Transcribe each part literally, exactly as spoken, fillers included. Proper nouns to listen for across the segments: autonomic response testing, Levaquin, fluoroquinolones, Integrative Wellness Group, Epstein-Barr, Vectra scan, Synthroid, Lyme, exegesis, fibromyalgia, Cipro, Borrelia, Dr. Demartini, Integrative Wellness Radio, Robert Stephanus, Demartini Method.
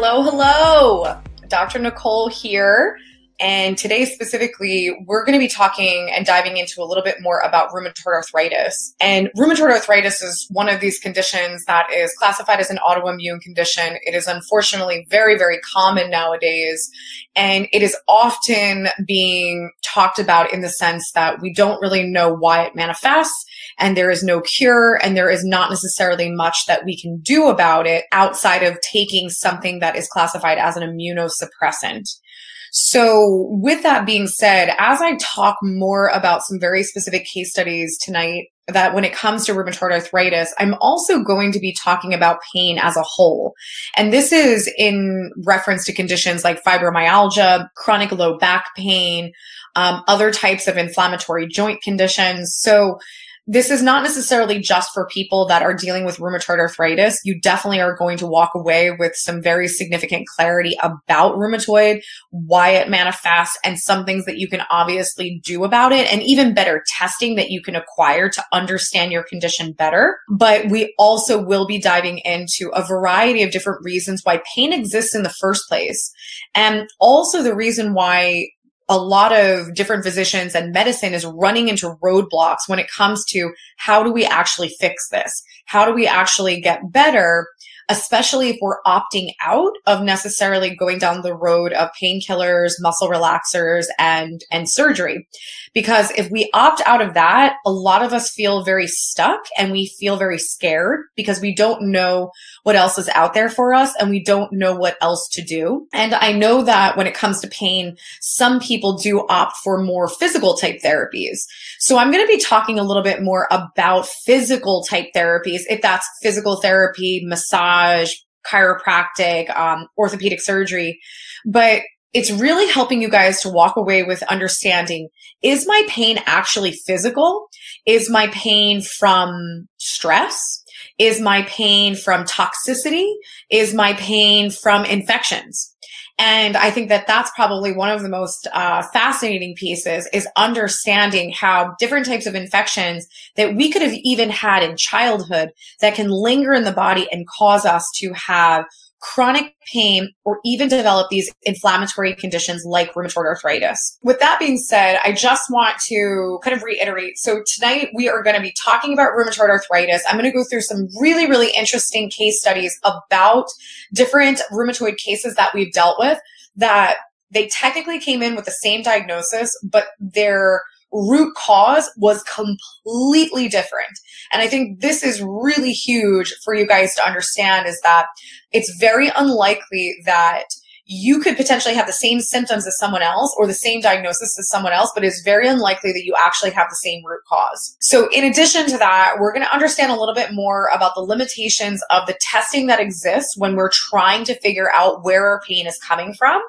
Hello, hello. Doctor Nicole here. And today specifically, we're going to be talking and diving into a little bit more about rheumatoid arthritis. And rheumatoid arthritis is one of these conditions that is classified as an autoimmune condition. It is unfortunately very, very common nowadays. And it is often being talked about in the sense that we don't really know why it manifests, and there is no cure, and there is not necessarily much that we can do about it outside of taking something that is classified as an immunosuppressant. So with that being said, as I talk more about some very specific case studies tonight, that when it comes to rheumatoid arthritis, I'm also going to be talking about pain as a whole. And this is in reference to conditions like fibromyalgia, chronic low back pain, um, other types of inflammatory joint conditions. So this is not necessarily just for people that are dealing with rheumatoid arthritis. You definitely are going to walk away with some very significant clarity about rheumatoid, why it manifests, and some things that you can obviously do about it, and even better testing that you can acquire to understand your condition better. But we also will be diving into a variety of different reasons why pain exists in the first place, and also the reason why a lot of different physicians and medicine is running into roadblocks when it comes to how do we actually fix this? How do we actually get better, especially if we're opting out of necessarily going down the road of painkillers, muscle relaxers, and, and surgery? Because if we opt out of that, a lot of us feel very stuck and we feel very scared because we don't know what else is out there for us and we don't know what else to do. And I know that when it comes to pain, some people people do opt for more physical type therapies. So I'm going to be talking a little bit more about physical type therapies, if that's physical therapy, massage, chiropractic, um, orthopedic surgery. But it's really helping you guys to walk away with understanding, is my pain actually physical? Is my pain from stress? Is my pain from toxicity? Is my pain from infections? And I think that that's probably one of the most uh, fascinating pieces, is understanding how different types of infections that we could have even had in childhood that can linger in the body and cause us to have chronic pain or even develop these inflammatory conditions like rheumatoid arthritis. With that being said, I just want to kind of reiterate. So tonight we are going to be talking about rheumatoid arthritis. I'm going to go through some really, really interesting case studies about different rheumatoid cases that we've dealt with that they technically came in with the same diagnosis, but their root cause was completely different. And I think this is really huge for you guys to understand, is that it's very unlikely that you could potentially have the same symptoms as someone else or the same diagnosis as someone else, but it's very unlikely that you actually have the same root cause. So in addition to that, we're going to understand a little bit more about the limitations of the testing that exists when we're trying to figure out where our pain is coming from.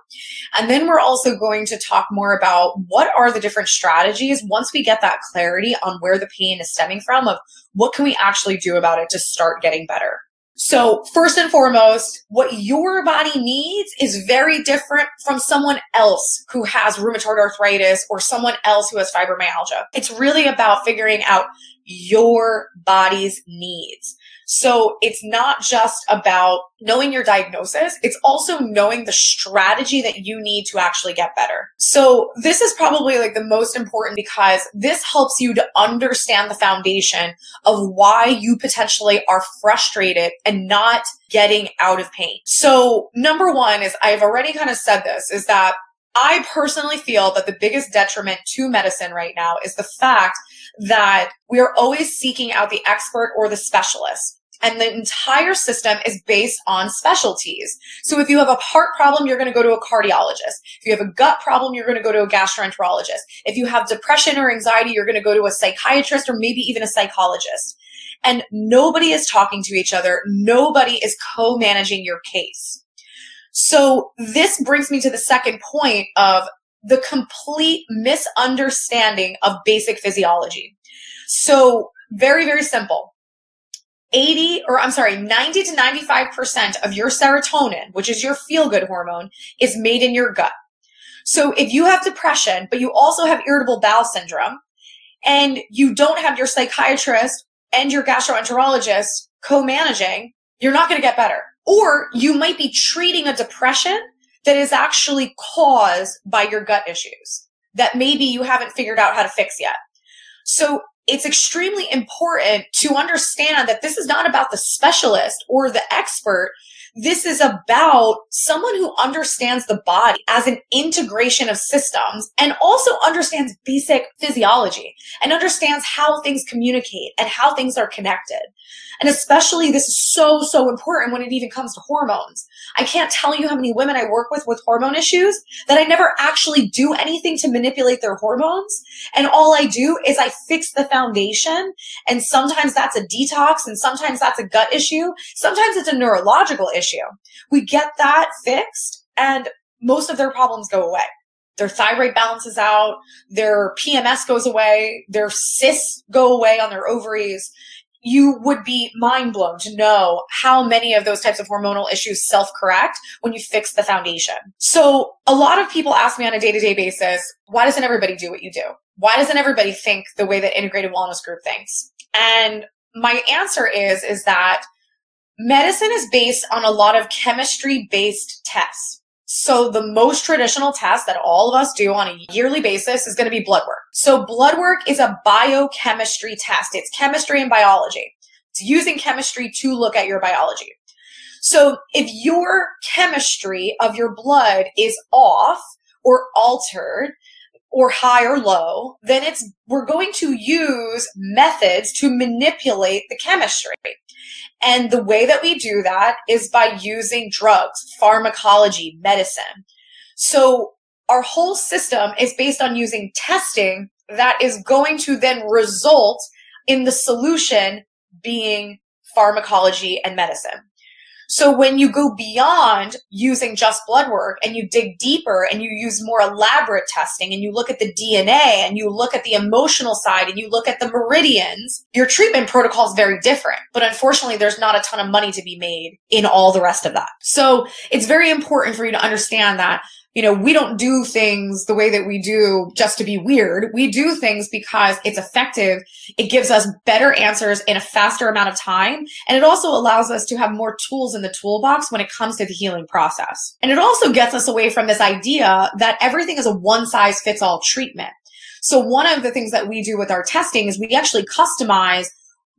And then we're also going to talk more about what are the different strategies once we get that clarity on where the pain is stemming from, of what can we actually do about it to start getting better. So first and foremost, what your body needs is very different from someone else who has rheumatoid arthritis or someone else who has fibromyalgia. It's really about figuring out your body's needs. So it's not just about knowing your diagnosis, it's also knowing the strategy that you need to actually get better. So this is probably like the most important, because this helps you to understand the foundation of why you potentially are frustrated and not getting out of pain. So number one is, I've already kind of said this, is that I personally feel that the biggest detriment to medicine right now is the fact that we are always seeking out the expert or the specialist. And the entire system is based on specialties. So if you have a heart problem, you're going to go to a cardiologist. If you have a gut problem, you're going to go to a gastroenterologist. If you have depression or anxiety, you're going to go to a psychiatrist or maybe even a psychologist. And nobody is talking to each other. Nobody is co-managing your case. So this brings me to the second point of the complete misunderstanding of basic physiology. So very, very simple. eighty or I'm sorry, ninety to ninety-five percent of your serotonin, which is your feel-good hormone, is made in your gut. So if you have depression, but you also have irritable bowel syndrome, and you don't have your psychiatrist and your gastroenterologist co-managing, you're not going to get better. Or you might be treating a depression that is actually caused by your gut issues that maybe you haven't figured out how to fix yet. So it's extremely important to understand that this is not about the specialist or the expert. This is about someone who understands the body as an integration of systems and also understands basic physiology and understands how things communicate and how things are connected. And especially this is so, so important when it even comes to hormones. I can't tell you how many women I work with with hormone issues that I never actually do anything to manipulate their hormones. And all I do is I fix the foundation. And sometimes that's a detox, and sometimes that's a gut issue. Sometimes it's a neurological issue. We get that fixed and most of their problems go away. Their thyroid balances out, their P M S goes away, their cysts go away on their ovaries. You would be mind blown to know how many of those types of hormonal issues self-correct when you fix the foundation. So a lot of people ask me on a day-to-day basis, why doesn't everybody do what you do? Why doesn't everybody think the way that Integrative Wellness Group thinks? And my answer is, is that medicine is based on a lot of chemistry-based tests. So the most traditional test that all of us do on a yearly basis is going to be blood work. So blood work is a biochemistry test. It's chemistry and biology. It's using chemistry to look at your biology. So if your chemistry of your blood is off or altered or high or low, then it's we're going to use methods to manipulate the chemistry. And the way that we do that is by using drugs, pharmacology, medicine. So our whole system is based on using testing that is going to then result in the solution being pharmacology and medicine. So when you go beyond using just blood work and you dig deeper and you use more elaborate testing and you look at the D N A and you look at the emotional side and you look at the meridians, your treatment protocol is very different. But unfortunately, there's not a ton of money to be made in all the rest of that. So it's very important for you to understand that, you know, we don't do things the way that we do just to be weird. We do things because it's effective. It gives us better answers in a faster amount of time. And it also allows us to have more tools in the toolbox when it comes to the healing process. And it also gets us away from this idea that everything is a one-size-fits-all treatment. So one of the things that we do with our testing is we actually customize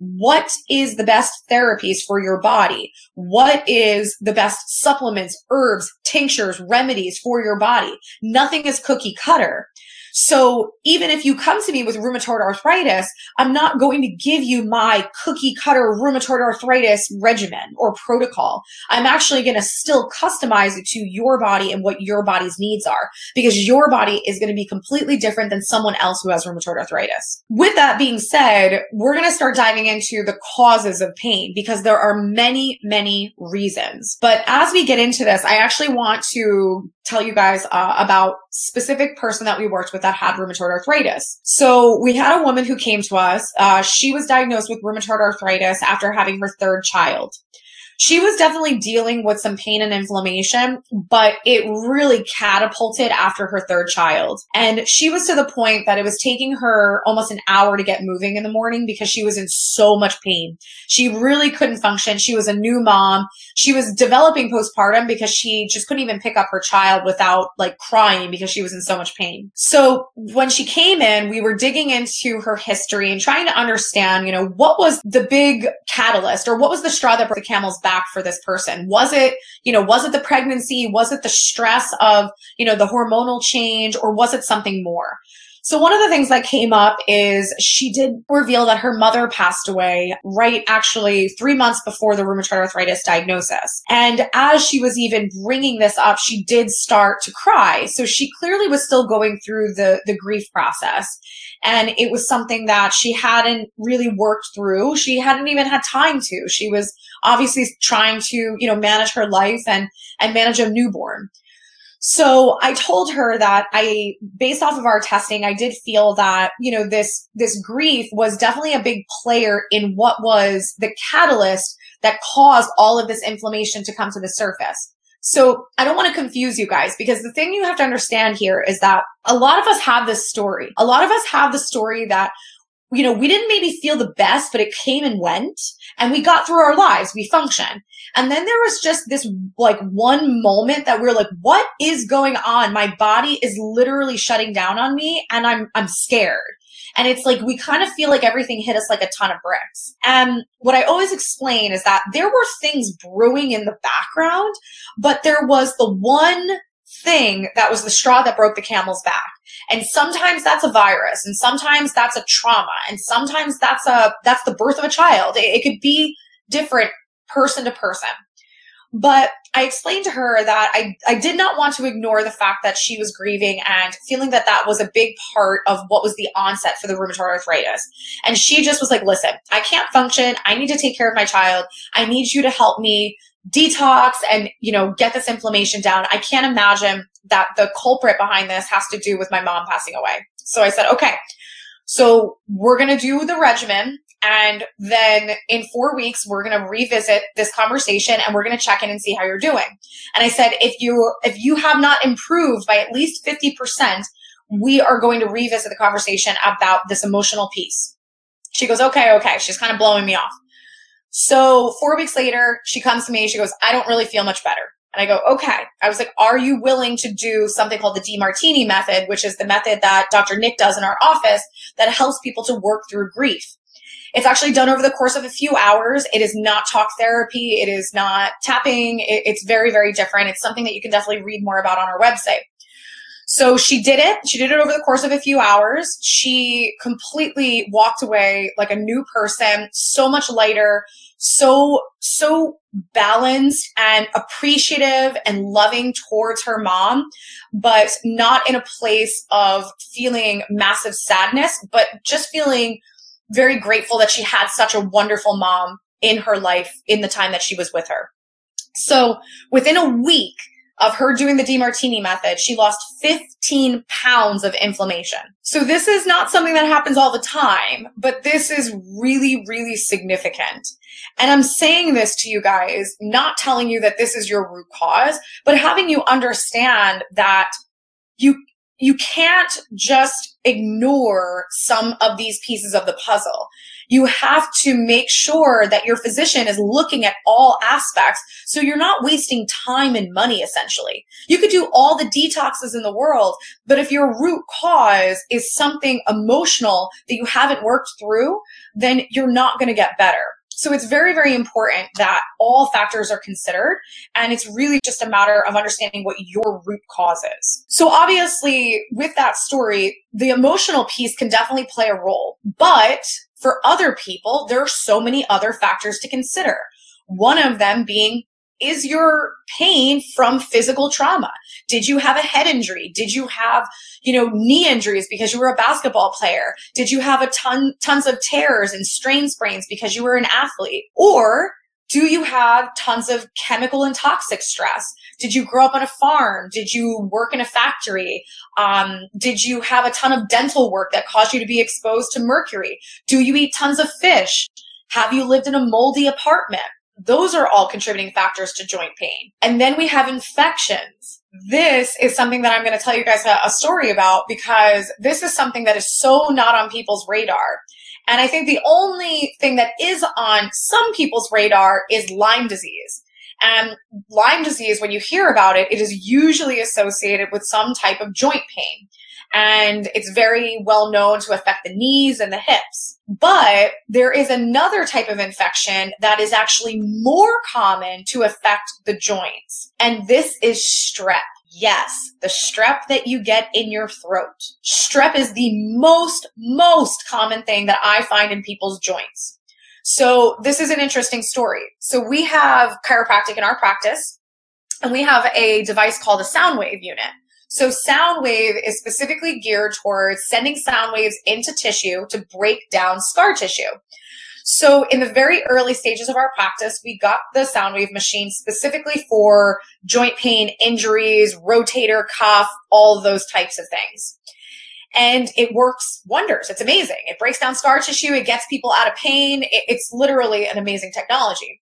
what is the best therapies for your body? What is the best supplements, herbs, tinctures, remedies for your body? Nothing is cookie cutter. So even if you come to me with rheumatoid arthritis, I'm not going to give you my cookie cutter rheumatoid arthritis regimen or protocol. I'm actually going to still customize it to your body and what your body's needs are, because your body is going to be completely different than someone else who has rheumatoid arthritis. With that being said, we're going to start diving into the causes of pain, because there are many, many reasons. But as we get into this, I actually want to tell you guys uh, about specific person that we worked with that had rheumatoid arthritis. So we had a woman who came to us. Uh, she was diagnosed with rheumatoid arthritis after having her third child. She was definitely dealing with some pain and inflammation, but it really catapulted after her third child. And she was to the point that it was taking her almost an hour to get moving in the morning because she was in so much pain. She really couldn't function. She was a new mom. She was developing postpartum because she just couldn't even pick up her child without like crying because she was in so much pain. So when she came in, we were digging into her history and trying to understand, you know, what was the big catalyst, or what was the straw that broke the camel's back for this person? Was it, you know, was it the pregnancy? Was it the stress of, you know, the hormonal change, or was it something more? So one of the things that came up is she did reveal that her mother passed away right actually three months before the rheumatoid arthritis diagnosis. And as she was even bringing this up, she did start to cry. So she clearly was still going through the, the grief process. And it was something that she hadn't really worked through. She hadn't even had time to. She was obviously trying to, you know, manage her life and, and manage a newborn. So I told her that I, based off of our testing, I did feel that, you know, this, this grief was definitely a big player in what was the catalyst that caused all of this inflammation to come to the surface. So I don't want to confuse you guys, because the thing you have to understand here is that a lot of us have this story. A lot of us have the story that, you know, we didn't maybe feel the best, but it came and went and we got through our lives. We function. And then there was just this like one moment that we were like, what is going on? My body is literally shutting down on me and I'm, I'm scared. And it's like, we kind of feel like everything hit us like a ton of bricks. And what I always explain is that there were things brewing in the background, but there was the one thing that was the straw that broke the camel's back. And sometimes that's a virus, and sometimes that's a trauma, and sometimes that's a, that's the birth of a child. It, it could be different person to person. But I explained to her that I, I did not want to ignore the fact that she was grieving and feeling that that was a big part of what was the onset for the rheumatoid arthritis. And she just was like, listen, I can't function. I need to take care of my child. I need you to help me detox and, you know, get this inflammation down. I can't imagine that the culprit behind this has to do with my mom passing away. So I said, okay, so we're going to do the regimen. And then in four weeks, we're going to revisit this conversation and we're going to check in and see how you're doing. And I said, if you, if you have not improved by at least fifty percent, we are going to revisit the conversation about this emotional piece. She goes, okay, okay. She's kind of blowing me off. So four weeks later, she comes to me and she goes, I don't really feel much better. And I go, okay. I was like, are you willing to do something called the Demartini Method, which is the method that Doctor Nick does in our office that helps people to work through grief? It's actually done over the course of a few hours. It is not talk therapy. It is not tapping. It's very, very different. It's something that you can definitely read more about on our website. So she did it. She did it over the course of a few hours. She completely walked away like a new person, so much lighter, so, so balanced and appreciative and loving towards her mom, but not in a place of feeling massive sadness, but just feeling very grateful that she had such a wonderful mom in her life in the time that she was with her. So within a week of her doing the Demartini Method, she lost fifteen pounds of inflammation. So this is not something that happens all the time, but this is really, really significant. And I'm saying this to you guys, not telling you that this is your root cause, but having you understand that you You can't just ignore some of these pieces of the puzzle. You have to make sure that your physician is looking at all aspects so you're not wasting time and money, essentially. You could do all the detoxes in the world, but if your root cause is something emotional that you haven't worked through, then you're not going to get better. So it's very, very important that all factors are considered, and it's really just a matter of understanding what your root cause is. So obviously, with that story, the emotional piece can definitely play a role, but for other people, there are so many other factors to consider. One of them being, is your pain from physical trauma? Did you have a head injury? Did you have, you know, knee injuries because you were a basketball player? Did you have a ton, tons of tears and strain sprains because you were an athlete? Or do you have tons of chemical and toxic stress? Did you grow up on a farm? Did you work in a factory? Um, did you have a ton of dental work that caused you to be exposed to mercury? Do you eat tons of fish? Have you lived in a moldy apartment? Those are all contributing factors to joint pain. And then we have infections. This is something that I'm going to tell you guys a, a story about, because this is something that is so not on people's radar. And I think the only thing that is on some people's radar is Lyme disease. And Lyme disease, when you hear about it, it is usually associated with some type of joint pain. And it's very well known to affect the knees and the hips. But there is another type of infection that is actually more common to affect the joints. And this is strep. Yes, the strep that you get in your throat. Strep is the most, most common thing that I find in people's joints. So this is an interesting story. So we have chiropractic in our practice, and we have a device called a sound wave unit. So sound wave is specifically geared towards sending sound waves into tissue to break down scar tissue. So in the very early stages of our practice, we got the sound wave machine specifically for joint pain, injuries, rotator cuff, all those types of things. And it works wonders. It's amazing. It breaks down scar tissue. It gets people out of pain. It's literally an amazing technology.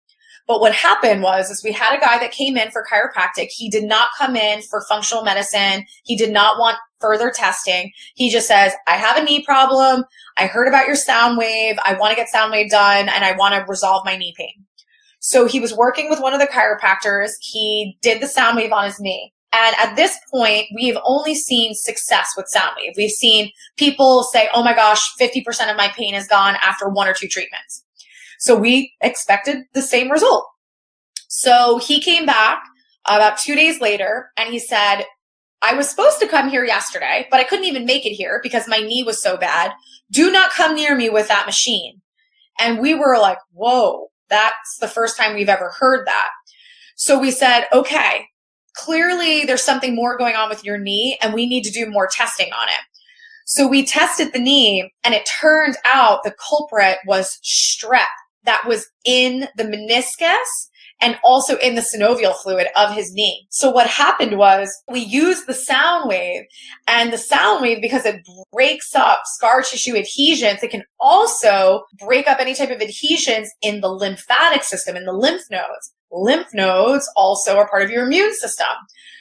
But what happened was is we had a guy that came in for chiropractic. He did not come in for functional medicine. He did not want further testing. He just says, I have a knee problem. I heard about your sound wave. I want to get sound wave done, and I want to resolve my knee pain. So he was working with one of the chiropractors. He did the sound wave on his knee. And at this point, we've only seen success with sound wave. We've seen people say, oh my gosh, fifty percent of my pain is gone after one or two treatments. So we expected the same result. So he came back about two days later, and he said, I was supposed to come here yesterday, but I couldn't even make it here because my knee was so bad. Do not come near me with that machine. And we were like, whoa, that's the first time we've ever heard that. So we said, okay, clearly there's something more going on with your knee, and we need to do more testing on it. So we tested the knee, and it turned out the culprit was strep that was in the meniscus and also in the synovial fluid of his knee. So what happened was we used the sound wave, and the sound wave, because it breaks up scar tissue adhesions, it can also break up any type of adhesions in the lymphatic system, in the lymph nodes. Lymph nodes also are part of your immune system.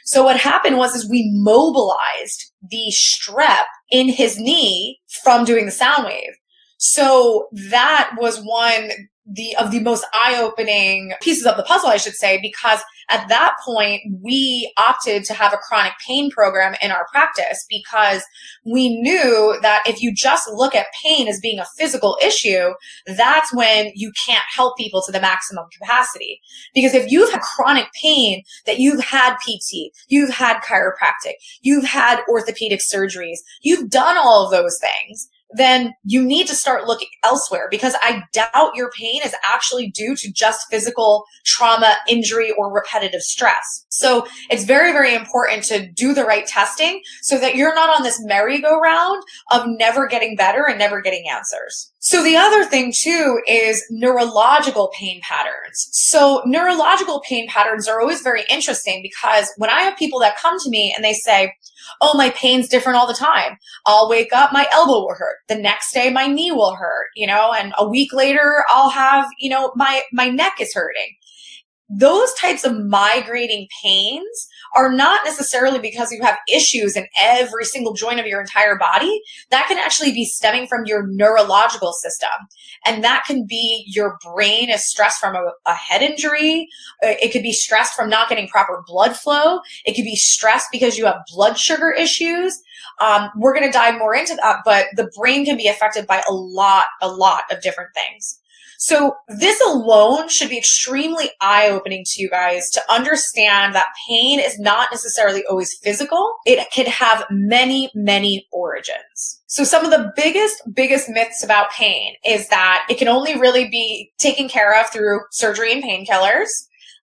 So what happened was is we mobilized the strep in his knee from doing the sound wave. So that was one the of the most eye-opening pieces of the puzzle, I should say, because at that point, we opted to have a chronic pain program in our practice because we knew that if you just look at pain as being a physical issue, that's when you can't help people to the maximum capacity. Because if you've had chronic pain, that you've had P T, you've had chiropractic, you've had orthopedic surgeries, you've done all of those things, then you need to start looking elsewhere, because I doubt your pain is actually due to just physical trauma, injury, or repetitive stress. So it's very, very important to do the right testing so that you're not on this merry-go-round of never getting better and never getting answers. So the other thing too is neurological pain patterns. So neurological pain patterns are always very interesting, because when I have people that come to me and they say, oh, my pain's different all the time. I'll wake up, my elbow will hurt. The next day, my knee will hurt, you know, and a week later, I'll have, you know, my, my neck is hurting. Those types of migrating pains are not necessarily because you have issues in every single joint of your entire body. That can actually be stemming from your neurological system. And that can be your brain is stressed from a, a head injury. It could be stressed from not getting proper blood flow. It could be stressed because you have blood sugar issues. Um, we're going to dive more into that, but the brain can be affected by a lot, a lot of different things. So this alone should be extremely eye-opening to you guys to understand that pain is not necessarily always physical. It could have many, many origins. So some of the biggest, biggest myths about pain is that it can only really be taken care of through surgery and painkillers,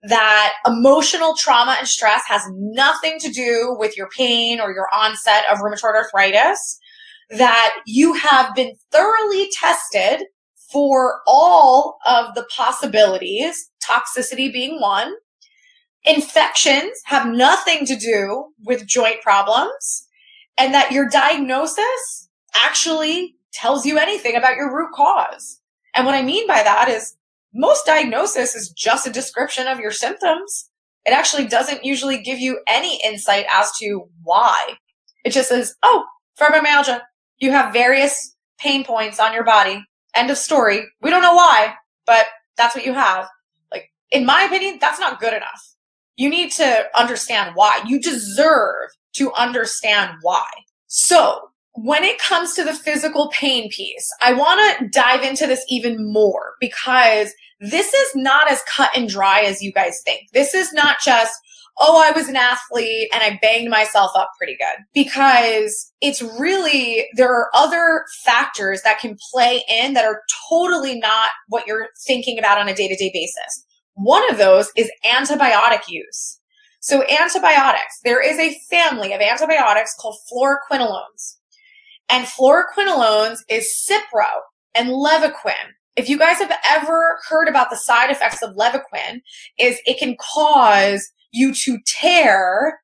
that emotional trauma and stress has nothing to do with your pain or your onset of rheumatoid arthritis, that you have been thoroughly tested for all of the possibilities, toxicity being one. Infections have nothing to do with joint problems, and that your diagnosis actually tells you anything about your root cause. And what I mean by that is most diagnosis is just a description of your symptoms. It actually doesn't usually give you any insight as to why. It just says, oh, fibromyalgia, you have various pain points on your body. End of story. We don't know why, but that's what you have. Like, in my opinion, that's not good enough. You need to understand why. You deserve to understand why. So when it comes to the physical pain piece, I want to dive into this even more, because this is not as cut and dry as you guys think. This is not just, oh, I was an athlete and I banged myself up pretty good, because it's really, there are other factors that can play in that are totally not what you're thinking about on a day-to-day basis. One of those is antibiotic use. So antibiotics, there is a family of antibiotics called fluoroquinolones, and fluoroquinolones is Cipro and Levaquin. If you guys have ever heard about the side effects of Levaquin, is it can cause you to tear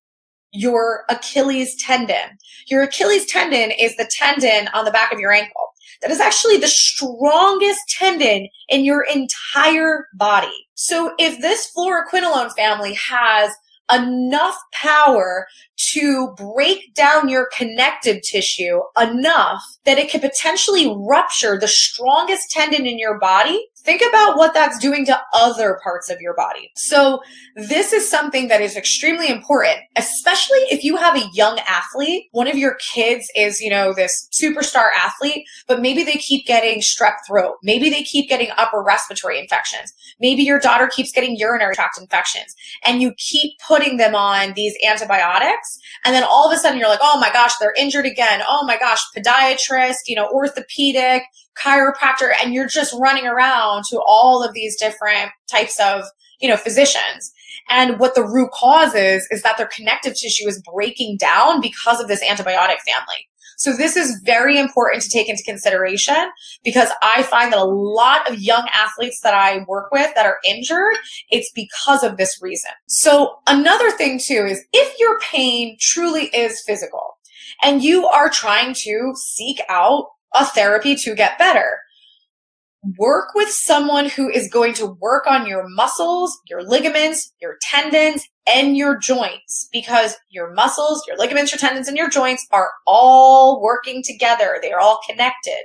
your Achilles tendon. Your Achilles tendon is the tendon on the back of your ankle. That is actually the strongest tendon in your entire body. So if this fluoroquinolone family has enough power to break down your connective tissue enough that it could potentially rupture the strongest tendon in your body, think about what that's doing to other parts of your body. So this is something that is extremely important, especially if you have a young athlete. One of your kids is, you know, this superstar athlete, but maybe they keep getting strep throat. Maybe they keep getting upper respiratory infections. Maybe your daughter keeps getting urinary tract infections, and you keep putting them on these antibiotics. And then all of a sudden you're like, oh my gosh, they're injured again. Oh my gosh, podiatrist, you know, orthopedic, chiropractor, and you're just running around to all of these different types of, you know, physicians. And what the root cause is, is that their connective tissue is breaking down because of this antibiotic family. So this is very important to take into consideration, because I find that a lot of young athletes that I work with that are injured, it's because of this reason. So another thing too is, if your pain truly is physical and you are trying to seek out a therapy to get better, work with someone who is going to work on your muscles, your ligaments, your tendons, and your joints, because your muscles, your ligaments, your tendons, and your joints are all working together. They are all connected.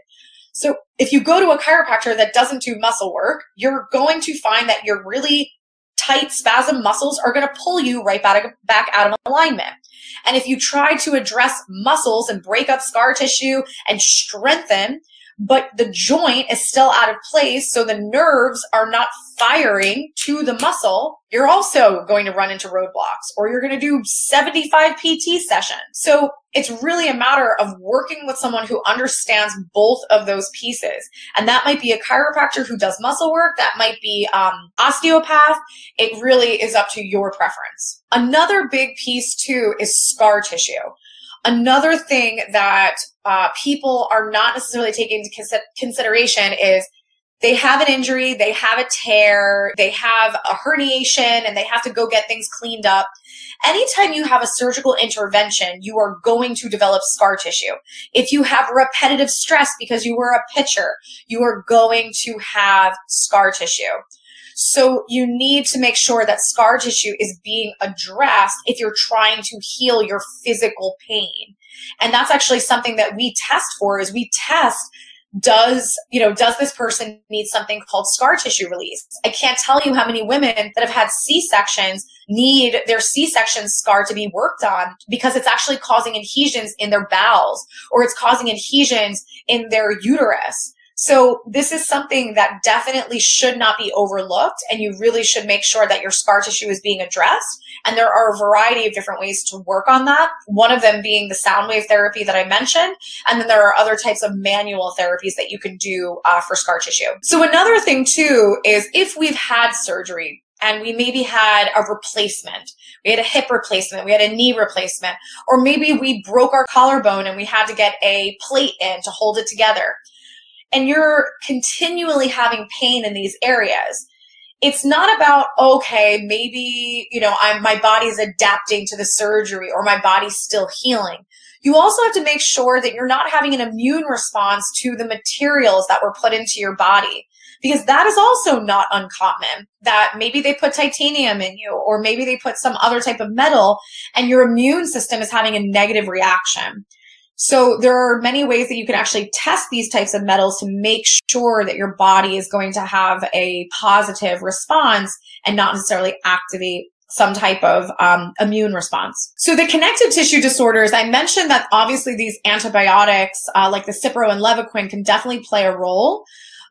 So if you go to a chiropractor that doesn't do muscle work, you're going to find that your really tight spasm muscles are going to pull you right back, back out of alignment. And if you try to address muscles and break up scar tissue and strengthen, but the joint is still out of place, so the nerves are not firing to the muscle, you're also going to run into roadblocks, or you're going to do seventy-five P T sessions. So it's really a matter of working with someone who understands both of those pieces. And that might be a chiropractor who does muscle work. That might be um, osteopath. It really is up to your preference. Another big piece too is scar tissue. Another thing that uh, people are not necessarily taking into cons- consideration is, they have an injury, they have a tear, they have a herniation, and they have to go get things cleaned up. Anytime you have a surgical intervention, you are going to develop scar tissue. If you have repetitive stress because you were a pitcher, you are going to have scar tissue. So you need to make sure that scar tissue is being addressed if you're trying to heal your physical pain. And that's actually something that we test for, is we test, does, you know, does this person need something called scar tissue release? I can't tell you how many women that have had C-sections need their C-section scar to be worked on, because it's actually causing adhesions in their bowels, or it's causing adhesions in their uterus. So this is something that definitely should not be overlooked, and you really should make sure that your scar tissue is being addressed. And there are a variety of different ways to work on that, one of them being the sound wave therapy that I mentioned, and then there are other types of manual therapies that you can do uh, for scar tissue. So another thing too is, if we've had surgery, and we maybe had a replacement, we had a hip replacement, we had a knee replacement, or maybe we broke our collarbone and we had to get a plate in to hold it together, and you're continually having pain in these areas, it's not about, okay, maybe, you know, I'm, my body's adapting to the surgery, or my body's still healing. You also have to make sure that you're not having an immune response to the materials that were put into your body, because that is also not uncommon, that maybe they put titanium in you, or maybe they put some other type of metal, and your immune system is having a negative reaction. So there are many ways that you can actually test these types of metals to make sure that your body is going to have a positive response and not necessarily activate some type of um, immune response. So the connective tissue disorders, I mentioned that obviously these antibiotics uh, like the Cipro and Levaquin can definitely play a role,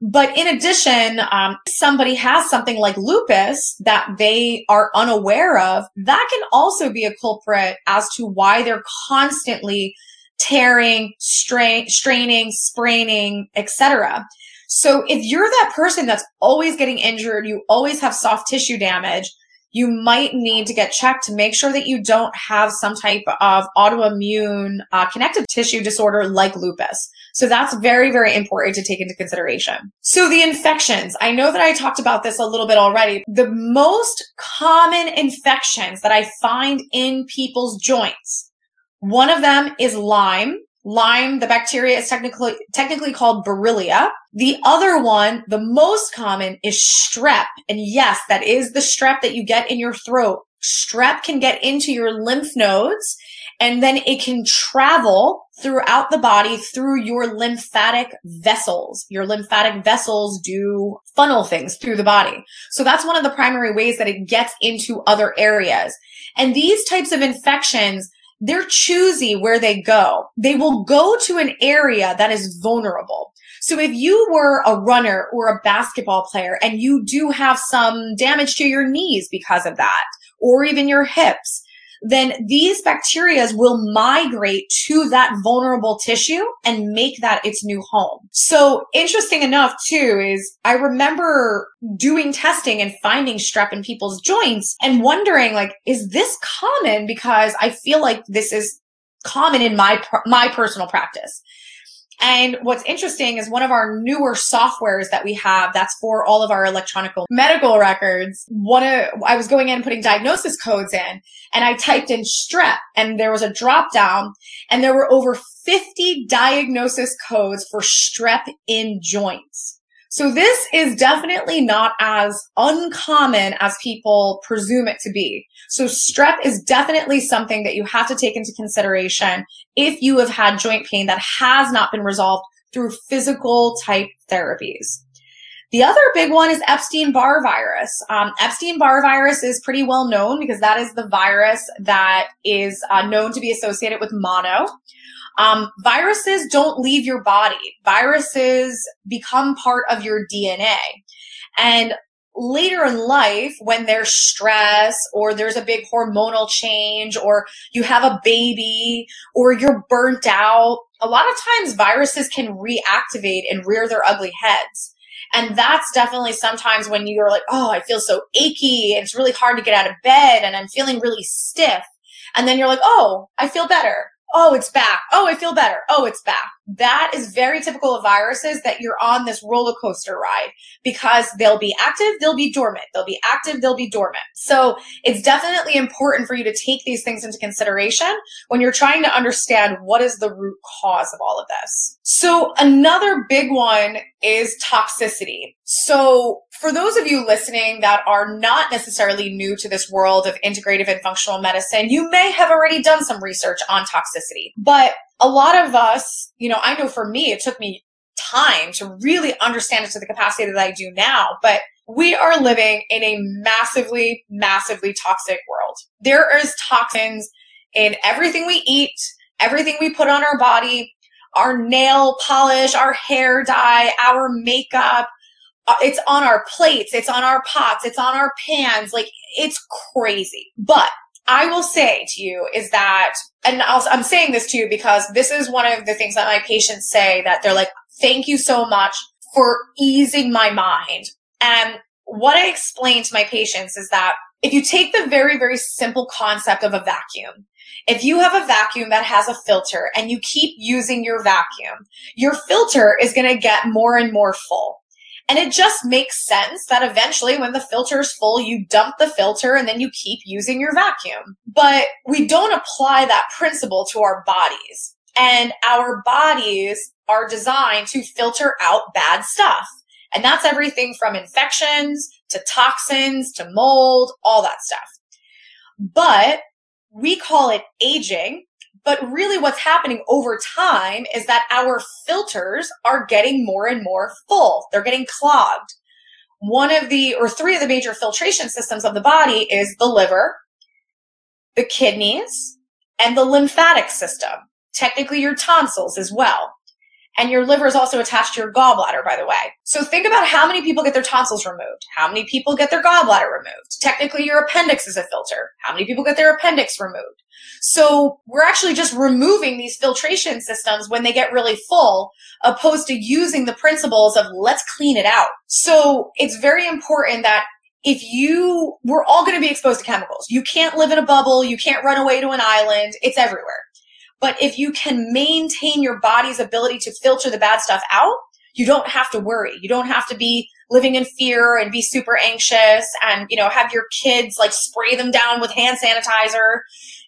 But in addition, um, if somebody has something like lupus that they are unaware of, that can also be a culprit as to why they're constantly tearing, strain, straining, spraining, et cetera. So if you're that person that's always getting injured, you always have soft tissue damage, you might need to get checked to make sure that you don't have some type of autoimmune uh, connective tissue disorder like lupus. So that's very, very important to take into consideration. So the infections, I know that I talked about this a little bit already. The most common infections that I find in people's joints, one of them is Lyme. Lyme, the bacteria is technically technically called Borrelia. The other one, the most common, is strep. And yes, that is the strep that you get in your throat. Strep can get into your lymph nodes, and then it can travel throughout the body through your lymphatic vessels. Your lymphatic vessels do funnel things through the body. So that's one of the primary ways that it gets into other areas. And these types of infections, they're choosy where they go. They will go to an area that is vulnerable. So if you were a runner or a basketball player and you do have some damage to your knees because of that, or even your hips, then these bacteria will migrate to that vulnerable tissue and make that its new home. So interesting enough too is I remember doing testing and finding strep in people's joints and wondering, like, is this common? Because I feel like this is common in my my personal practice. And what's interesting is one of our newer softwares that we have that's for all of our electronic medical records. One of, I was going in and putting diagnosis codes in, and I typed in strep, and there was a drop down, and there were over fifty diagnosis codes for strep in joints. So this is definitely not as uncommon as people presume it to be. So strep is definitely something that you have to take into consideration if you have had joint pain that has not been resolved through physical type therapies. The other big one is Epstein-Barr virus. Um, Epstein-Barr virus is pretty well known because that is the virus that is uh, known to be associated with mono. Um, viruses don't leave your body. Viruses become part of your D N A. And later in life, when there's stress or there's a big hormonal change or you have a baby or you're burnt out, a lot of times viruses can reactivate and rear their ugly heads. And that's definitely sometimes when you're like, oh, I feel so achy. It's really hard to get out of bed and I'm feeling really stiff. And then you're like, oh, I feel better. Oh, it's back. Oh, I feel better. Oh, it's back. That is very typical of viruses, that you're on this roller coaster ride because they'll be active, they'll be dormant. They'll be active, they'll be dormant. So it's definitely important for you to take these things into consideration when you're trying to understand what is the root cause of all of this. So another big one is toxicity. So for those of you listening that are not necessarily new to this world of integrative and functional medicine, you may have already done some research on toxicity. But a lot of us, you know, I know for me, it took me time to really understand it to the capacity that I do now. But we are living in a massively, massively toxic world. There is toxins in everything we eat, everything we put on our body, our nail polish, our hair dye, our makeup. It's on our plates, it's on our pots, it's on our pans. Like, it's crazy. But I will say to you is that, and I'll, I'm saying this to you because this is one of the things that my patients say, that they're like, thank you so much for easing my mind. And what I explain to my patients is that if you take the very, very simple concept of a vacuum, if you have a vacuum that has a filter and you keep using your vacuum, your filter is going to get more and more full. And it just makes sense that eventually when the filter is full, you dump the filter and then you keep using your vacuum. But we don't apply that principle to our bodies. And our bodies are designed to filter out bad stuff. And that's everything from infections to toxins to mold, all that stuff. But we call it aging. But really what's happening over time is that our filters are getting more and more full. They're getting clogged. One of the, or three of the major filtration systems of the body is the liver, the kidneys, and the lymphatic system, technically your tonsils as well. And your liver is also attached to your gallbladder, by the way. So think about how many people get their tonsils removed, how many people get their gallbladder removed. Technically, your appendix is a filter. How many people get their appendix removed? So we're actually just removing these filtration systems when they get really full, opposed to using the principles of let's clean it out. So it's very important that if you, we're all going to be exposed to chemicals. You can't live in a bubble. You can't run away to an island. It's everywhere. But if you can maintain your body's ability to filter the bad stuff out, you don't have to worry. You don't have to be living in fear and be super anxious and, you know, have your kids like spray them down with hand sanitizer.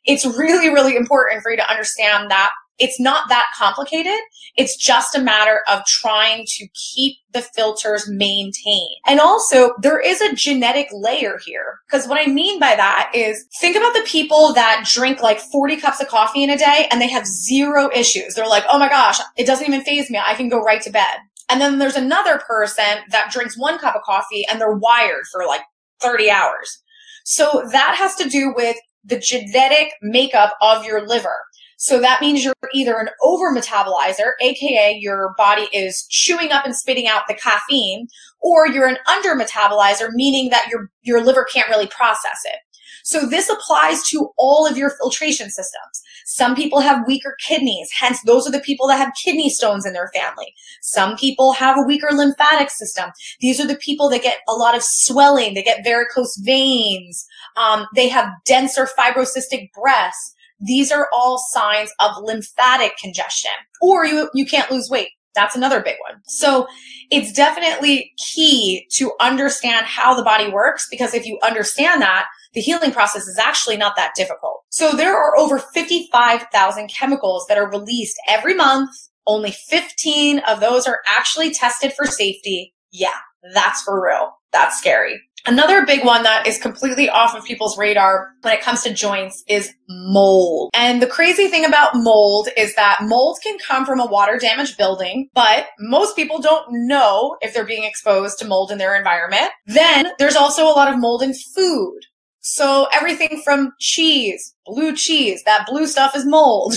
It's really, really important for you to understand that it's not that complicated. It's just a matter of trying to keep the filters maintained. And also, there is a genetic layer here. Because what I mean by that is, think about the people that drink like forty cups of coffee in a day and they have zero issues. They're like, oh my gosh, it doesn't even faze me. I can go right to bed. And then there's another person that drinks one cup of coffee and they're wired for like thirty hours. So that has to do with the genetic makeup of your liver. So that means you're either an over metabolizer, aka your body is chewing up and spitting out the caffeine, or you're an under metabolizer, meaning that your, your liver can't really process it. So this applies to all of your filtration systems. Some people have weaker kidneys, hence those are the people that have kidney stones in their family. Some people have a weaker lymphatic system. These are the people that get a lot of swelling, they get varicose veins, um, they have denser fibrocystic breasts. These are all signs of lymphatic congestion, or you, you can't lose weight. That's another big one. So it's definitely key to understand how the body works, because if you understand that, the healing process is actually not that difficult. So there are over fifty-five thousand chemicals that are released every month. Only fifteen of those are actually tested for safety. Yeah, that's for real. That's scary. Another big one that is completely off of people's radar when it comes to joints is mold. And the crazy thing about mold is that mold can come from a water-damaged building, but most people don't know if they're being exposed to mold in their environment. Then there's also a lot of mold in food. So everything from cheese, blue cheese, that blue stuff is mold,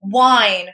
wine,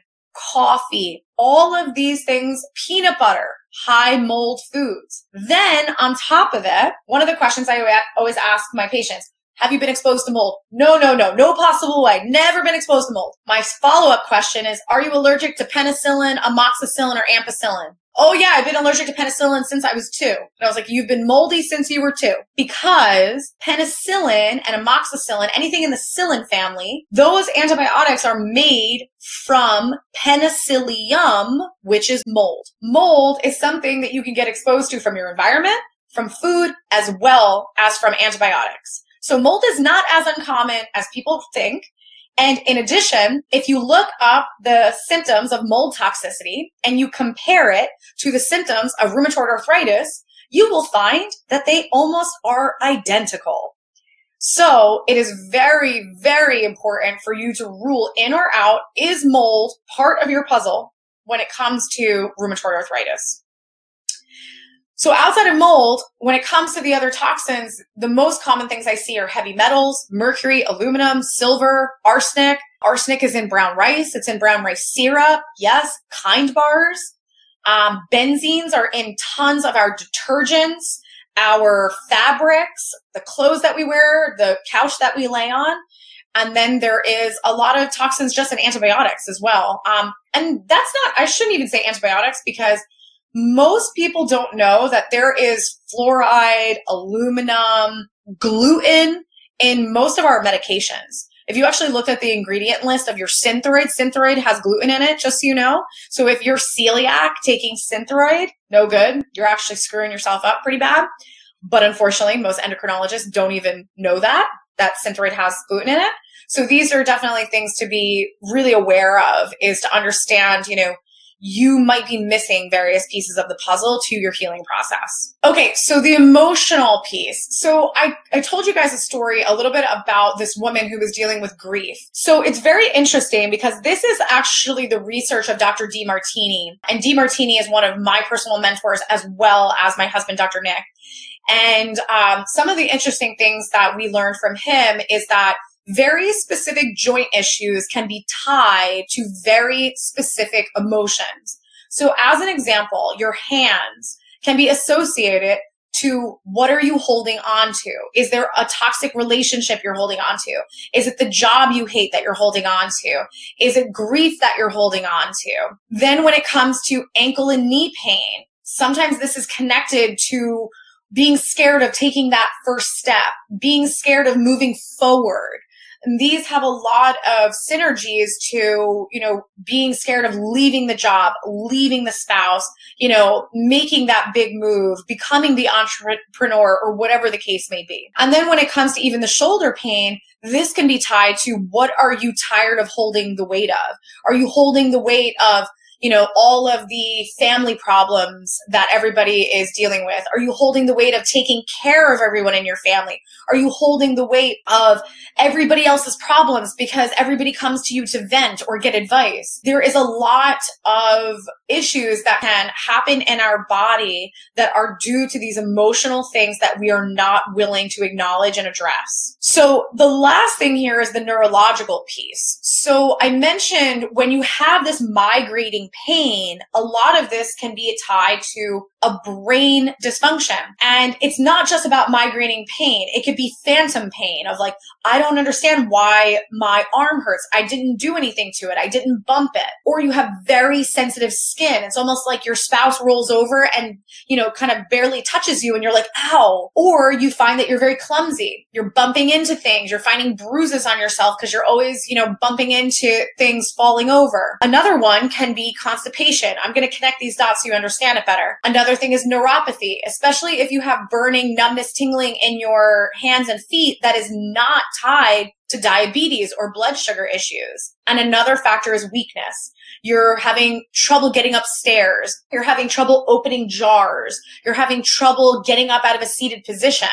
coffee, all of these things, peanut butter, high mold foods. Then on top of it, one of the questions I always ask my patients, have you been exposed to mold? No, no, no, no possible way. Never been exposed to mold. My follow-up question is, are you allergic to penicillin, amoxicillin, or ampicillin? Oh yeah, I've been allergic to penicillin since I was two. And I was like, you've been moldy since you were two. Because penicillin and amoxicillin, anything in the cillin family, those antibiotics are made from penicillium, which is mold. Mold is something that you can get exposed to from your environment, from food, as well as from antibiotics. So mold is not as uncommon as people think. And in addition, if you look up the symptoms of mold toxicity and you compare it to the symptoms of rheumatoid arthritis, you will find that they almost are identical. So it is very, very important for you to rule in or out, is mold part of your puzzle when it comes to rheumatoid arthritis? So outside of mold, when it comes to the other toxins, the most common things I see are heavy metals, mercury, aluminum, silver, arsenic. Arsenic is in brown rice. It's in brown rice syrup. Yes, Kind bars. Um, benzenes are in tons of our detergents, our fabrics, the clothes that we wear, the couch that we lay on. And then there is a lot of toxins just in antibiotics as well. Um, and that's not, I shouldn't even say antibiotics, because most people don't know that there is fluoride, aluminum, gluten in most of our medications. If you actually looked at the ingredient list of your Synthroid, Synthroid has gluten in it, just so you know. So if you're celiac, taking Synthroid, no good. You're actually screwing yourself up pretty bad. But unfortunately, most endocrinologists don't even know that, that Synthroid has gluten in it. So these are definitely things to be really aware of, is to understand, you know, you might be missing various pieces of the puzzle to your healing process. Okay, so the emotional piece. So I, I told you guys a story a little bit about this woman who was dealing with grief. So it's very interesting, because this is actually the research of Doctor Demartini. And Demartini is one of my personal mentors, as well as my husband, Doctor Nick. And um, some of the interesting things that we learned from him is that very specific joint issues can be tied to very specific emotions. So as an example, your hands can be associated to what are you holding on to? Is there a toxic relationship you're holding on to? Is it the job you hate that you're holding on to? Is it grief that you're holding on to? Then when it comes to ankle and knee pain, sometimes this is connected to being scared of taking that first step, being scared of moving forward. And these have a lot of synergies to, you know, being scared of leaving the job, leaving the spouse, you know, making that big move, becoming the entrepreneur or whatever the case may be. And then when it comes to even the shoulder pain, this can be tied to what are you tired of holding the weight of? Are you holding the weight of, you know, all of the family problems that everybody is dealing with? Are you holding the weight of taking care of everyone in your family? Are you holding the weight of everybody else's problems because everybody comes to you to vent or get advice? There is a lot of issues that can happen in our body that are due to these emotional things that we are not willing to acknowledge and address. So the last thing here is the neurological piece. So I mentioned when you have this migrating pain, a lot of this can be tied to a brain dysfunction. And it's not just about migrating pain. It could be phantom pain of like, I don't understand why my arm hurts. I didn't do anything to it. I didn't bump it. Or you have very sensitive skin. It's almost like your spouse rolls over and, you know, kind of barely touches you and you're like, ow. Or you find that you're very clumsy. You're bumping into things. You're finding bruises on yourself because you're always, you know, bumping into things, falling over. Another one can be constipation. I'm going to connect these dots so you understand it better. Another thing is neuropathy, especially if you have burning, numbness, tingling in your hands and feet that is not tied to diabetes or blood sugar issues. And another factor is weakness. You're having trouble getting upstairs. You're having trouble opening jars. You're having trouble getting up out of a seated position.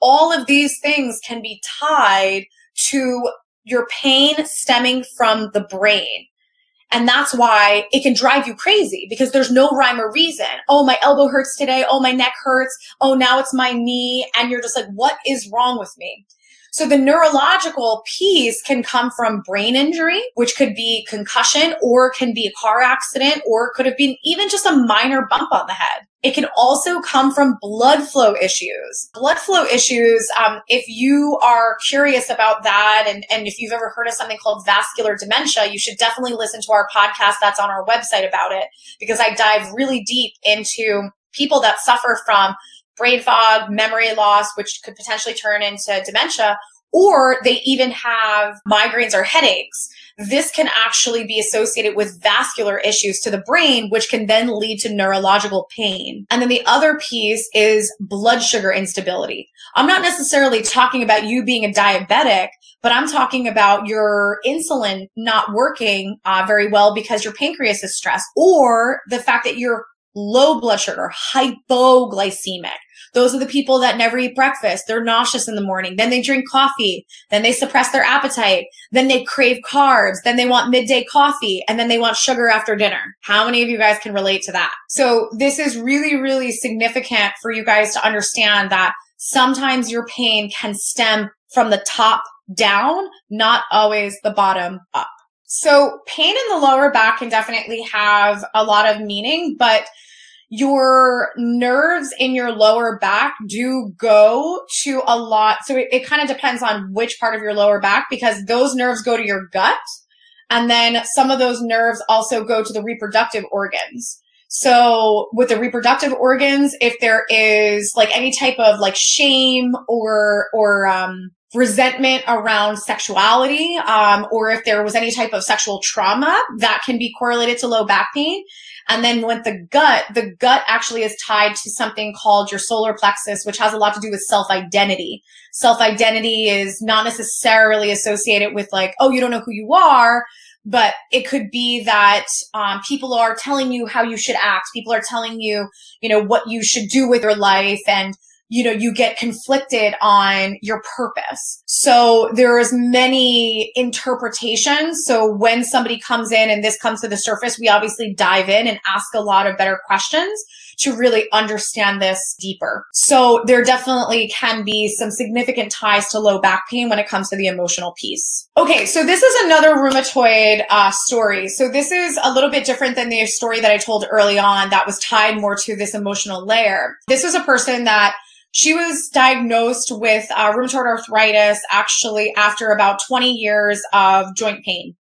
All of these things can be tied to your pain stemming from the brain. And that's why it can drive you crazy because there's no rhyme or reason. Oh, my elbow hurts today. Oh, my neck hurts. Oh, now it's my knee. And you're just like, what is wrong with me? So the neurological piece can come from brain injury, which could be concussion or can be a car accident or could have been even just a minor bump on the head. It can also come from blood flow issues. Blood flow issues, um, if you are curious about that and, and if you've ever heard of something called vascular dementia, you should definitely listen to our podcast that's on our website about it because I dive really deep into people that suffer from brain fog, memory loss, which could potentially turn into dementia, or they even have migraines or headaches. This can actually be associated with vascular issues to the brain, which can then lead to neurological pain. And then the other piece is blood sugar instability. I'm not necessarily talking about you being a diabetic, but I'm talking about your insulin not working uh, very well because your pancreas is stressed, or the fact that you're low blood sugar, hypoglycemic. Those are the people that never eat breakfast. They're nauseous in the morning. Then they drink coffee. Then they suppress their appetite. Then they crave carbs. Then they want midday coffee. And then they want sugar after dinner. How many of you guys can relate to that? So this is really, really significant for you guys to understand that sometimes your pain can stem from the top down, not always the bottom up. So pain in the lower back can definitely have a lot of meaning, but your nerves in your lower back do go to a lot. So it, it kind of depends on which part of your lower back, because those nerves go to your gut. And then some of those nerves also go to the reproductive organs. So with the reproductive organs, if there is like any type of like shame or, or, um, resentment around sexuality, um, or if there was any type of sexual trauma, that can be correlated to low back pain. And then with the gut, the gut actually is tied to something called your solar plexus, which has a lot to do with self-identity. Self-identity is not necessarily associated with like, oh, you don't know who you are, but it could be that um, people are telling you how you should act. People are telling you, you know, what you should do with your life, and you know, you get conflicted on your purpose. So there is many interpretations. So when somebody comes in and this comes to the surface, we obviously dive in and ask a lot of better questions to really understand this deeper. So there definitely can be some significant ties to low back pain when it comes to the emotional piece. Okay, so this is another rheumatoid uh, story. So this is a little bit different than the story that I told early on that was tied more to this emotional layer. This was a person that she was diagnosed with uh, rheumatoid arthritis actually after about twenty years of joint pain.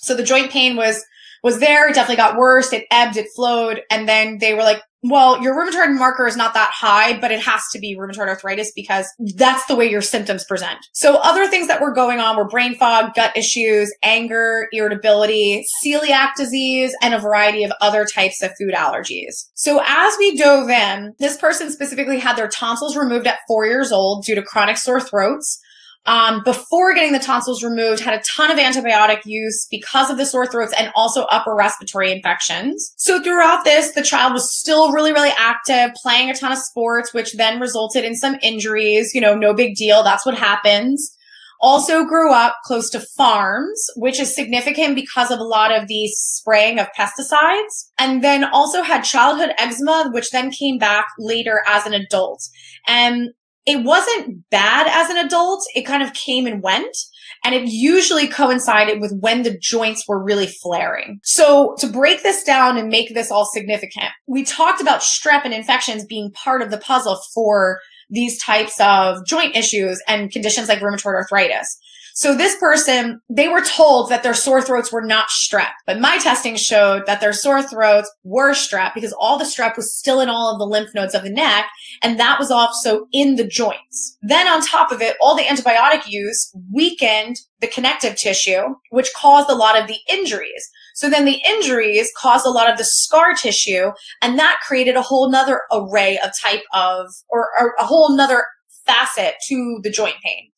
So the joint pain was was there, it definitely got worse, it ebbed, it flowed, and then they were like, well, your rheumatoid marker is not that high, but it has to be rheumatoid arthritis because that's the way your symptoms present. So other things that were going on were brain fog, gut issues, anger, irritability, celiac disease, and a variety of other types of food allergies. So as we dove in, this person specifically had their tonsils removed at four years old due to chronic sore throats. Um, before getting the tonsils removed, had a ton of antibiotic use because of the sore throats and also upper respiratory infections. So throughout this, the child was still really, really active, playing a ton of sports, which then resulted in some injuries. You know, no big deal. That's what happens. Also grew up close to farms, which is significant because of a lot of the spraying of pesticides. And then also had childhood eczema, which then came back later as an adult. And it wasn't bad as an adult. It kind of came and went, and it usually coincided with when the joints were really flaring. So to break this down and make this all significant, we talked about strep and infections being part of the puzzle for these types of joint issues and conditions like rheumatoid arthritis. So this person, they were told that their sore throats were not strep, but my testing showed that their sore throats were strep because all the strep was still in all of the lymph nodes of the neck, and that was also in the joints. Then on top of it, all the antibiotic use weakened the connective tissue, which caused a lot of the injuries. So then the injuries caused a lot of the scar tissue, and that created a whole nother array of type of, or, or a whole nother facet to the joint pain.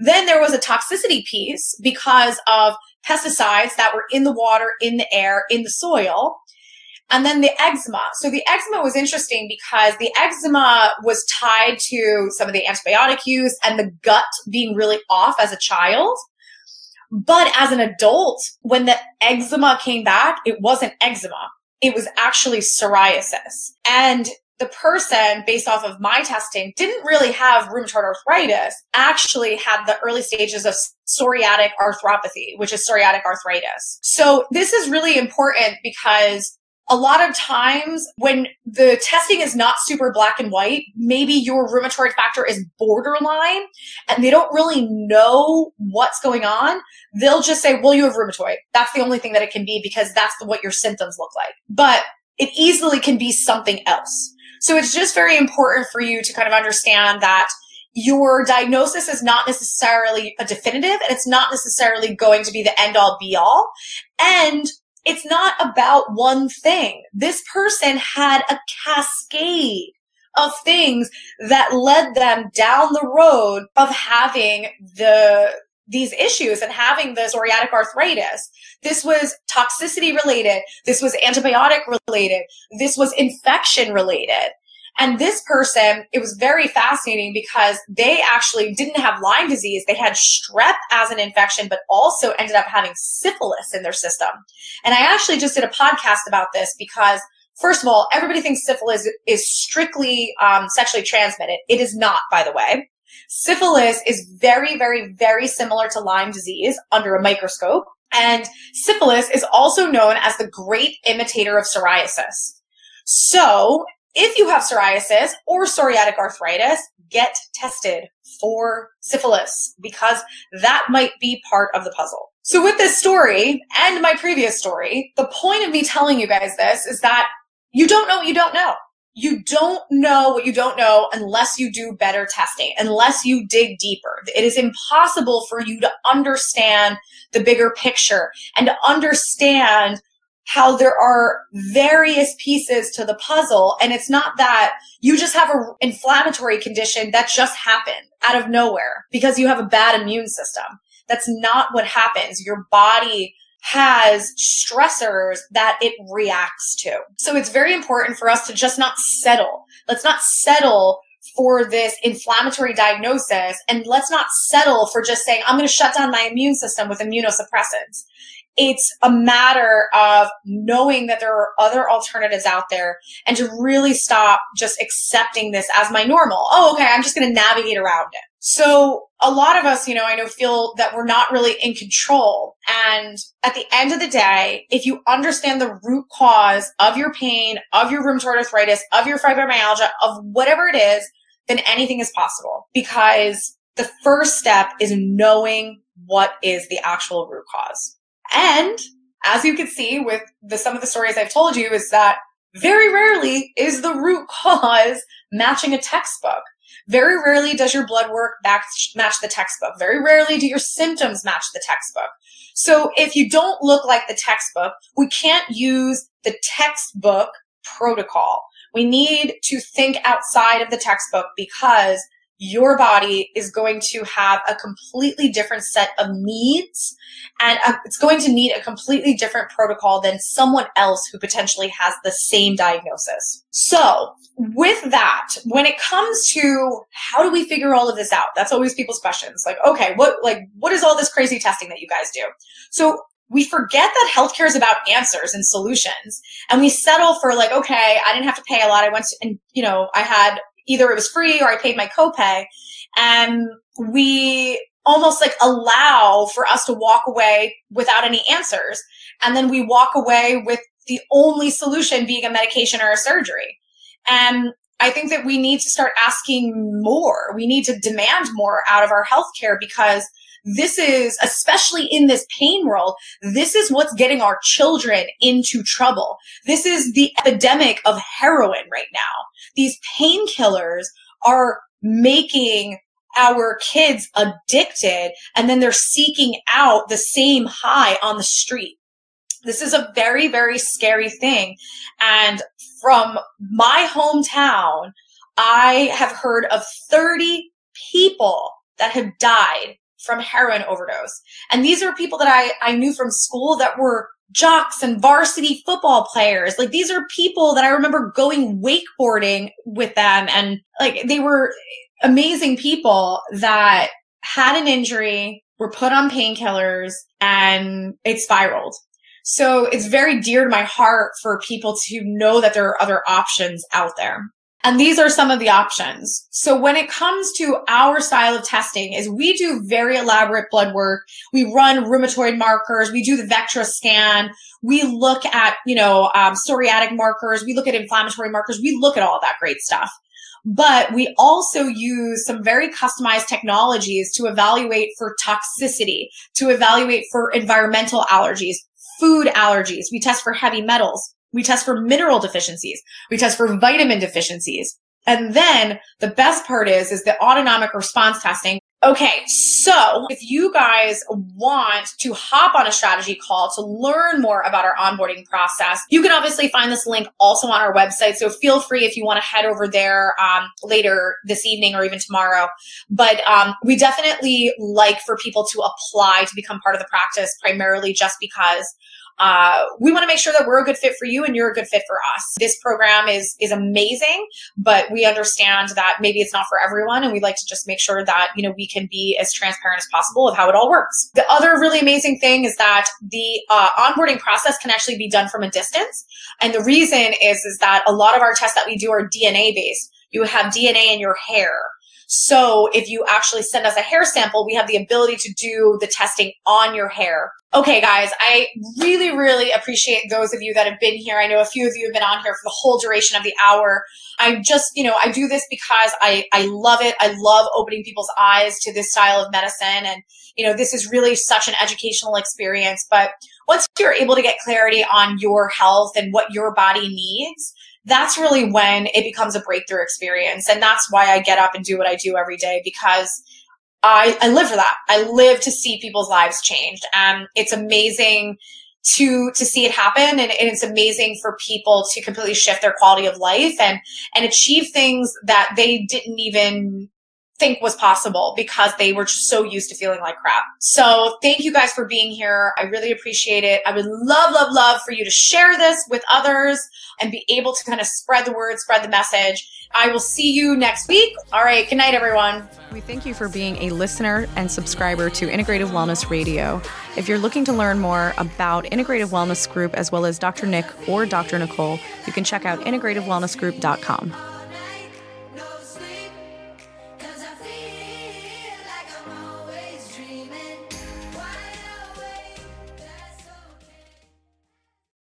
Then there was a toxicity piece because of pesticides that were in the water, in the air, in the soil. And then the eczema. So the eczema was interesting because the eczema was tied to some of the antibiotic use and the gut being really off as a child. But as an adult, when the eczema came back, it wasn't eczema. It was actually psoriasis. And the person, based off of my testing, didn't really have rheumatoid arthritis, actually had the early stages of psoriatic arthropathy, which is psoriatic arthritis. So this is really important because a lot of times when the testing is not super black and white, maybe your rheumatoid factor is borderline and they don't really know what's going on. They'll just say, well, you have rheumatoid. That's the only thing that it can be because that's what your symptoms look like. But it easily can be something else. So it's just very important for you to kind of understand that your diagnosis is not necessarily a definitive, and it's not necessarily going to be the end all be all. And it's not about one thing. This person had a cascade of things that led them down the road of having the these issues and having the psoriatic arthritis. This was toxicity related. This was antibiotic related. This was infection related. And this person, it was very fascinating because they actually didn't have Lyme disease. They had strep as an infection, but also ended up having syphilis in their system. And I actually just did a podcast about this because, first of all, everybody thinks syphilis is strictly um, sexually transmitted. It is not, by the way. Syphilis is very, very, very similar to Lyme disease under a microscope. And syphilis is also known as the great imitator of psoriasis. So if you have psoriasis or psoriatic arthritis, get tested for syphilis because that might be part of the puzzle. So with this story and my previous story, the point of me telling you guys this is that you don't know what you don't know. You don't know what you don't know unless you do better testing, unless you dig deeper. It is impossible for you to understand the bigger picture and to understand how there are various pieces to the puzzle. And it's not that you just have an inflammatory condition that just happened out of nowhere because you have a bad immune system. That's not what happens. Your body has stressors that it reacts to. So it's very important for us to just not settle. Let's not settle for this inflammatory diagnosis, and let's not settle for just saying, I'm going to shut down my immune system with immunosuppressants. It's a matter of knowing that there are other alternatives out there and to really stop just accepting this as my normal. Oh, okay, I'm just going to navigate around it. So a lot of us, you know, I know feel that we're not really in control. And at the end of the day, if you understand the root cause of your pain, of your rheumatoid arthritis, of your fibromyalgia, of whatever it is, then anything is possible, because the first step is knowing what is the actual root cause. And as you can see with the, some of the stories I've told you, is that very rarely is the root cause matching a textbook. Very rarely does your blood work match, match the textbook. Very rarely do your symptoms match the textbook. So if you don't look like the textbook, we can't use the textbook protocol. We need to think outside of the textbook, because your body is going to have a completely different set of needs, and a, it's going to need a completely different protocol than someone else who potentially has the same diagnosis. So with that, when it comes to how do we figure all of this out, that's always people's questions. Like, okay, what, like, what is all this crazy testing that you guys do? So we forget that healthcare is about answers and solutions, and we settle for like, okay, I didn't have to pay a lot. I went to, and you know, I had, either it was free or I paid my copay. And we almost like allow for us to walk away without any answers. And then we walk away with the only solution being a medication or a surgery. And I think that we need to start asking more. We need to demand more out of our healthcare, because this is, especially in this pain world, this is what's getting our children into trouble. This is the epidemic of heroin right now. These painkillers are making our kids addicted, and then they're seeking out the same high on the street. This is a very, very scary thing. And from my hometown, I have heard of thirty people that have died from heroin overdose. And these are people that I, I knew from school that were jocks and varsity football players. Like, these are people that I remember going wakeboarding with them. And like, they were amazing people that had an injury, were put on painkillers, and it spiraled. So it's very dear to my heart for people to know that there are other options out there. And these are some of the options. So when it comes to our style of testing, is we do very elaborate blood work. We run rheumatoid markers. We do the Vectra scan. We look at, you know, um, psoriatic markers. We look at inflammatory markers. We look at all that great stuff. But we also use some very customized technologies to evaluate for toxicity, to evaluate for environmental allergies, food allergies. We test for heavy metals. We test for mineral deficiencies. We test for vitamin deficiencies. And then the best part is, is the autonomic response testing. Okay, so if you guys want to hop on a strategy call to learn more about our onboarding process, you can obviously find this link also on our website. So feel free if you want to head over there um, later this evening or even tomorrow. But um, we definitely like for people to apply to become part of the practice, primarily just because Uh, we want to make sure that we're a good fit for you and you're a good fit for us. This program is, is amazing, but we understand that maybe it's not for everyone. And we like to just make sure that, you know, we can be as transparent as possible of how it all works. The other really amazing thing is that the uh, onboarding process can actually be done from a distance. And the reason is, is that a lot of our tests that we do are D N A based. You have D N A in your hair. So if you actually send us a hair sample, we have the ability to do the testing on your hair. Okay, guys, I really, really appreciate those of you that have been here. I know a few of you have been on here for the whole duration of the hour. I just, you know, I do this because I, I love it. I love opening people's eyes to this style of medicine. And, you know, this is really such an educational experience. But once you're able to get clarity on your health and what your body needs, that's really when it becomes a breakthrough experience. And that's why I get up and do what I do every day, because I, I live for that. I live to see people's lives changed. And it's amazing to to see it happen. And, and it's amazing for people to completely shift their quality of life and, and achieve things that they didn't even think was possible, because they were just so used to feeling like crap. So thank you guys for being here. I really appreciate it. I would love, love, love for you to share this with others and be able to kind of spread the word, spread the message. I will see you next week. All right. Good night, everyone. We thank you for being a listener and subscriber to Integrative Wellness Radio. If you're looking to learn more about Integrative Wellness Group, as well as Doctor Nick or Doctor Nicole, you can check out integrative wellness group dot com.